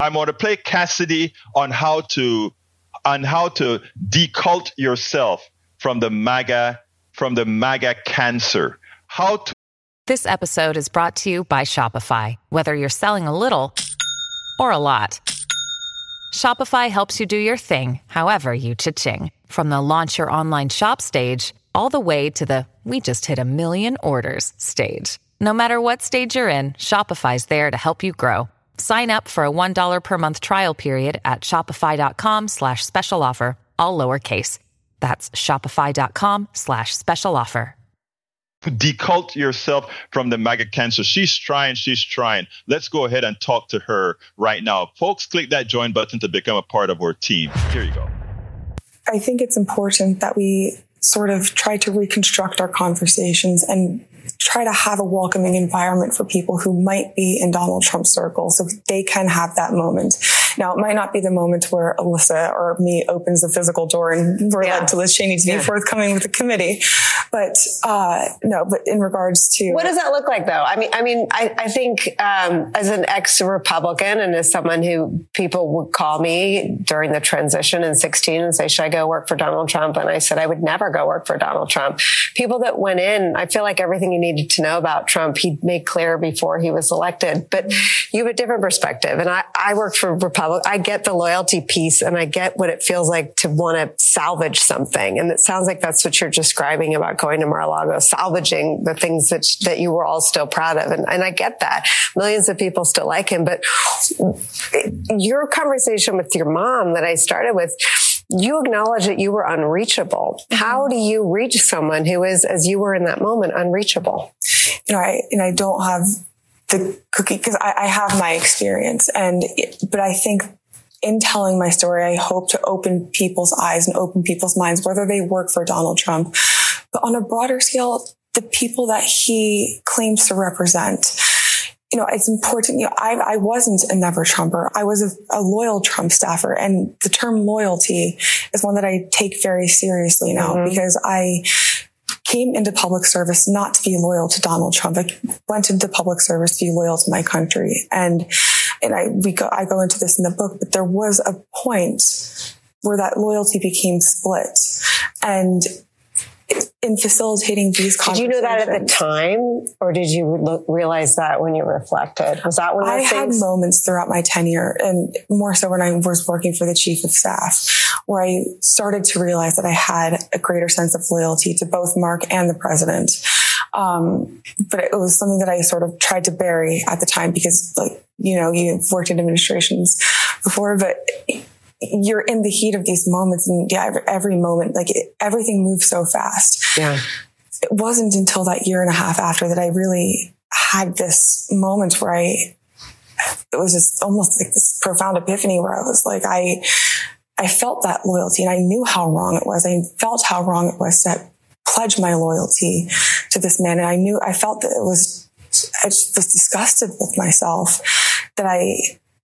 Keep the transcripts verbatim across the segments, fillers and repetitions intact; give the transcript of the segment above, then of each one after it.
I'm going to play Cassidy on how to on how to decult yourself from the MAGA from the MAGA cancer. How to. This episode is brought to you by Shopify. Whether you're selling a little or a lot, Shopify helps you do your thing, however you cha-ching. From the launch your online shop stage, all the way to the we just hit a million orders stage. No matter what stage you're in, Shopify's there to help you grow. Sign up for a one dollar per month trial period at shopify.com slash special offer, all lowercase. That's shopify.com slash special offer. Decult yourself from the MAGA cancer. She's trying, she's trying. Let's go ahead and talk to her right now. Folks, click that join button to become a part of our team. Here you go. I think it's important that we sort of try to reconstruct our conversations and try to have a welcoming environment for people who might be in Donald Trump's circle so they can have that moment. Now, it might not be the moment where Alyssa or me opens the physical door and we're yeah. led to Liz Cheney to be yeah. forthcoming with the committee. But, uh, no, but in regards to... What does that look like, though? I mean, I mean, I, I think um, as an ex-Republican and as someone who people would call me during the transition in sixteen and say, should I go work for Donald Trump? And I said, I would never go work for Donald Trump. People that went in, I feel like everything you needed to know about Trump, he made clear before he was elected. But you have a different perspective. And I, I worked for Republic. I get the loyalty piece and I get what it feels like to want to salvage something. And it sounds like that's what you're describing about going to Mar-a-Lago, salvaging the things that, that you were all still proud of. And, and I get that. Millions of people still like him. But your conversation with your mom that I started with, you acknowledge that you were unreachable. How do you reach someone who is, as you were in that moment, unreachable? You know, I, and I don't have the cookie because I, I have my experience. And, it, but I think in telling my story, I hope to open people's eyes and open people's minds, whether they work for Donald Trump, but on a broader scale, the people that he claims to represent. You know, it's important. You know, I, I wasn't a never Trumper. I was a, a loyal Trump staffer. And the term loyalty is one that I take very seriously now mm-hmm. because I came into public service not to be loyal to Donald Trump. I went into public service to be loyal to my country. And, and I, we go, I go into this in the book, but there was a point where that loyalty became split. And in facilitating these conversations. Did you know that at the time, or did you lo- realize that when you reflected? Was that one of those I things? Had moments throughout my tenure, and more so when I was working for the chief of staff, where I started to realize that I had a greater sense of loyalty to both Mark and the president. Um, but it was something that I sort of tried to bury at the time because, like, you know, you've worked in administrations before, but you're in the heat of these moments and yeah, every moment, like it, everything moves so fast. Yeah. It wasn't until that year and a half after that I really had this moment where I, it was just almost like this profound epiphany where I was like, I, I felt that loyalty and I knew how wrong it was. I felt how wrong it was to pledge my loyalty to this man. And I knew, I felt that it was, I just was disgusted with myself that I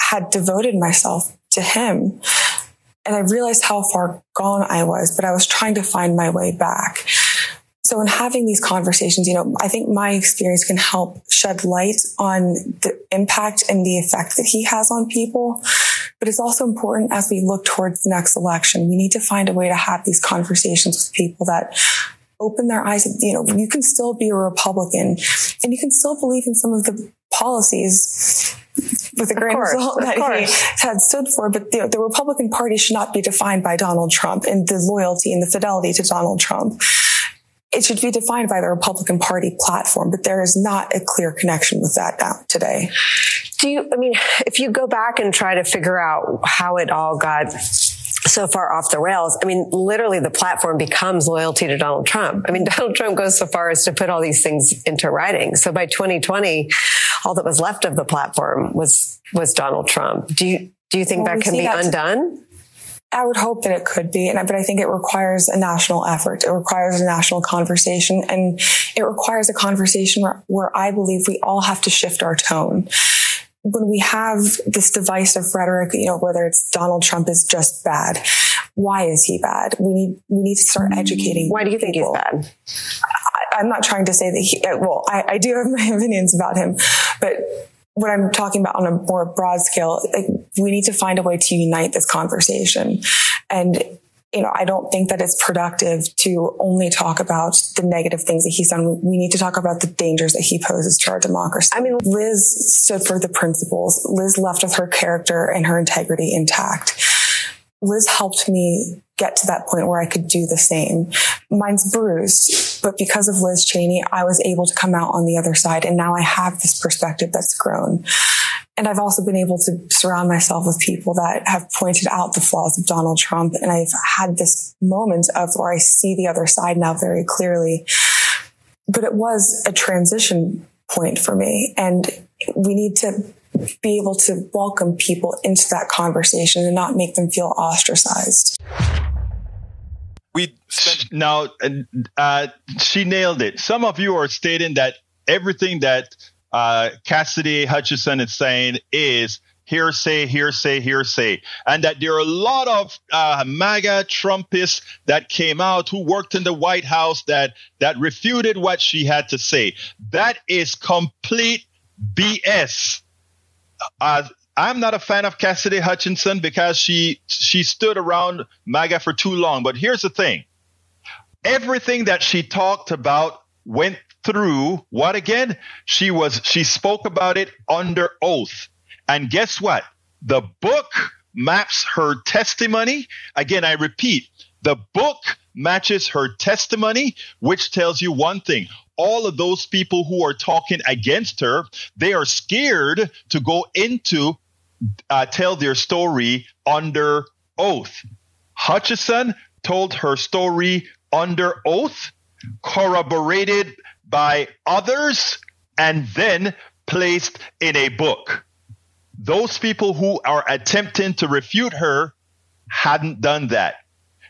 had devoted myself to him. And I realized how far gone I was, but I was trying to find my way back. So in having these conversations, you know, I think my experience can help shed light on the impact and the effect that he has on people. But it's also important as we look towards the next election, we need to find a way to have these conversations with people that open their eyes. You know, you can still be a Republican and you can still believe in some of the policies with a grain of salt that he had stood for. But the, the Republican Party should not be defined by Donald Trump and the loyalty and the fidelity to Donald Trump. It should be defined by the Republican Party platform, but there is not a clear connection with that now today. Do you, I mean, if you go back and try to figure out how it all got so far off the rails. I mean, literally the platform becomes loyalty to Donald Trump. I mean, Donald Trump goes so far as to put all these things into writing. So by twenty twenty, all that was left of the platform was, was Donald Trump. Do you, do you think well, that can be that undone? I would hope that it could be. And I, but I think it requires a national effort. It requires a national conversation, and it requires a conversation where, where I believe we all have to shift our tone. When we have this divisive rhetoric, you know, whether it's Donald Trump is just bad, why is he bad? We need we need to start educating. Why do you people. think he's bad? I, I'm not trying to say that he. Well, I, I do have my opinions about him, but what I'm talking about on a more broad scale, like, we need to find a way to unite this conversation. And, you know, I don't think that it's productive to only talk about the negative things that he's done. We need to talk about the dangers that he poses to our democracy. I mean, Liz stood for the principles. Liz left with her character and her integrity intact. Liz helped me get to that point where I could do the same. Mine's bruised, but because of Liz Cheney, I was able to come out on the other side. And now I have this perspective that's grown. And I've also been able to surround myself with people that have pointed out the flaws of Donald Trump. And I've had this moment of where I see the other side now very clearly. But it was a transition point for me. And we need to be able to welcome people into that conversation and not make them feel ostracized. We spent now, uh, she nailed it. Some of you are stating that everything that uh, Cassidy Hutchinson is saying is hearsay, hearsay, hearsay, and that there are a lot of uh, MAGA Trumpists that came out who worked in the White House that that refuted what she had to say. That is complete B S. Uh, I'm not a fan of Cassidy Hutchinson because she she stood around MAGA for too long. But here's the thing. Everything that she talked about went through what again? She was she spoke about it under oath. And guess what? The book maps her testimony. Again, I repeat, the book matches her testimony, which tells you one thing. All of those people who are talking against her, they are scared to go into uh, tell their story under oath. Hutchinson told her story under oath, corroborated by others, and then placed in a book. Those people who are attempting to refute her hadn't done that.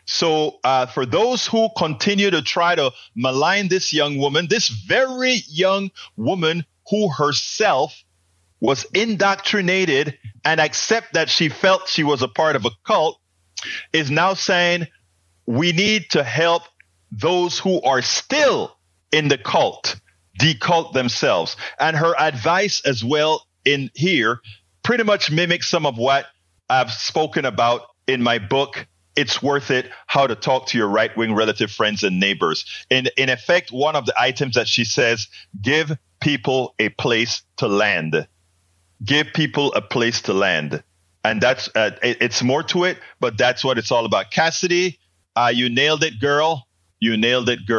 So uh, for those who continue to try to malign this young woman, this very young woman who herself was indoctrinated and accept that she felt she was a part of a cult, is now saying we need to help those who are still in the cult decult themselves. And her advice as well in here pretty much mimics some of what I've spoken about in my book, It's Worth It, How to Talk to Your Right-Wing Relative Friends and Neighbors. And in effect, one of the items that she says, give people a place to land. Give people a place to land. And that's uh, it, it's more to it, but that's what it's all about. Cassidy, uh, you nailed it, girl. You nailed it, girl.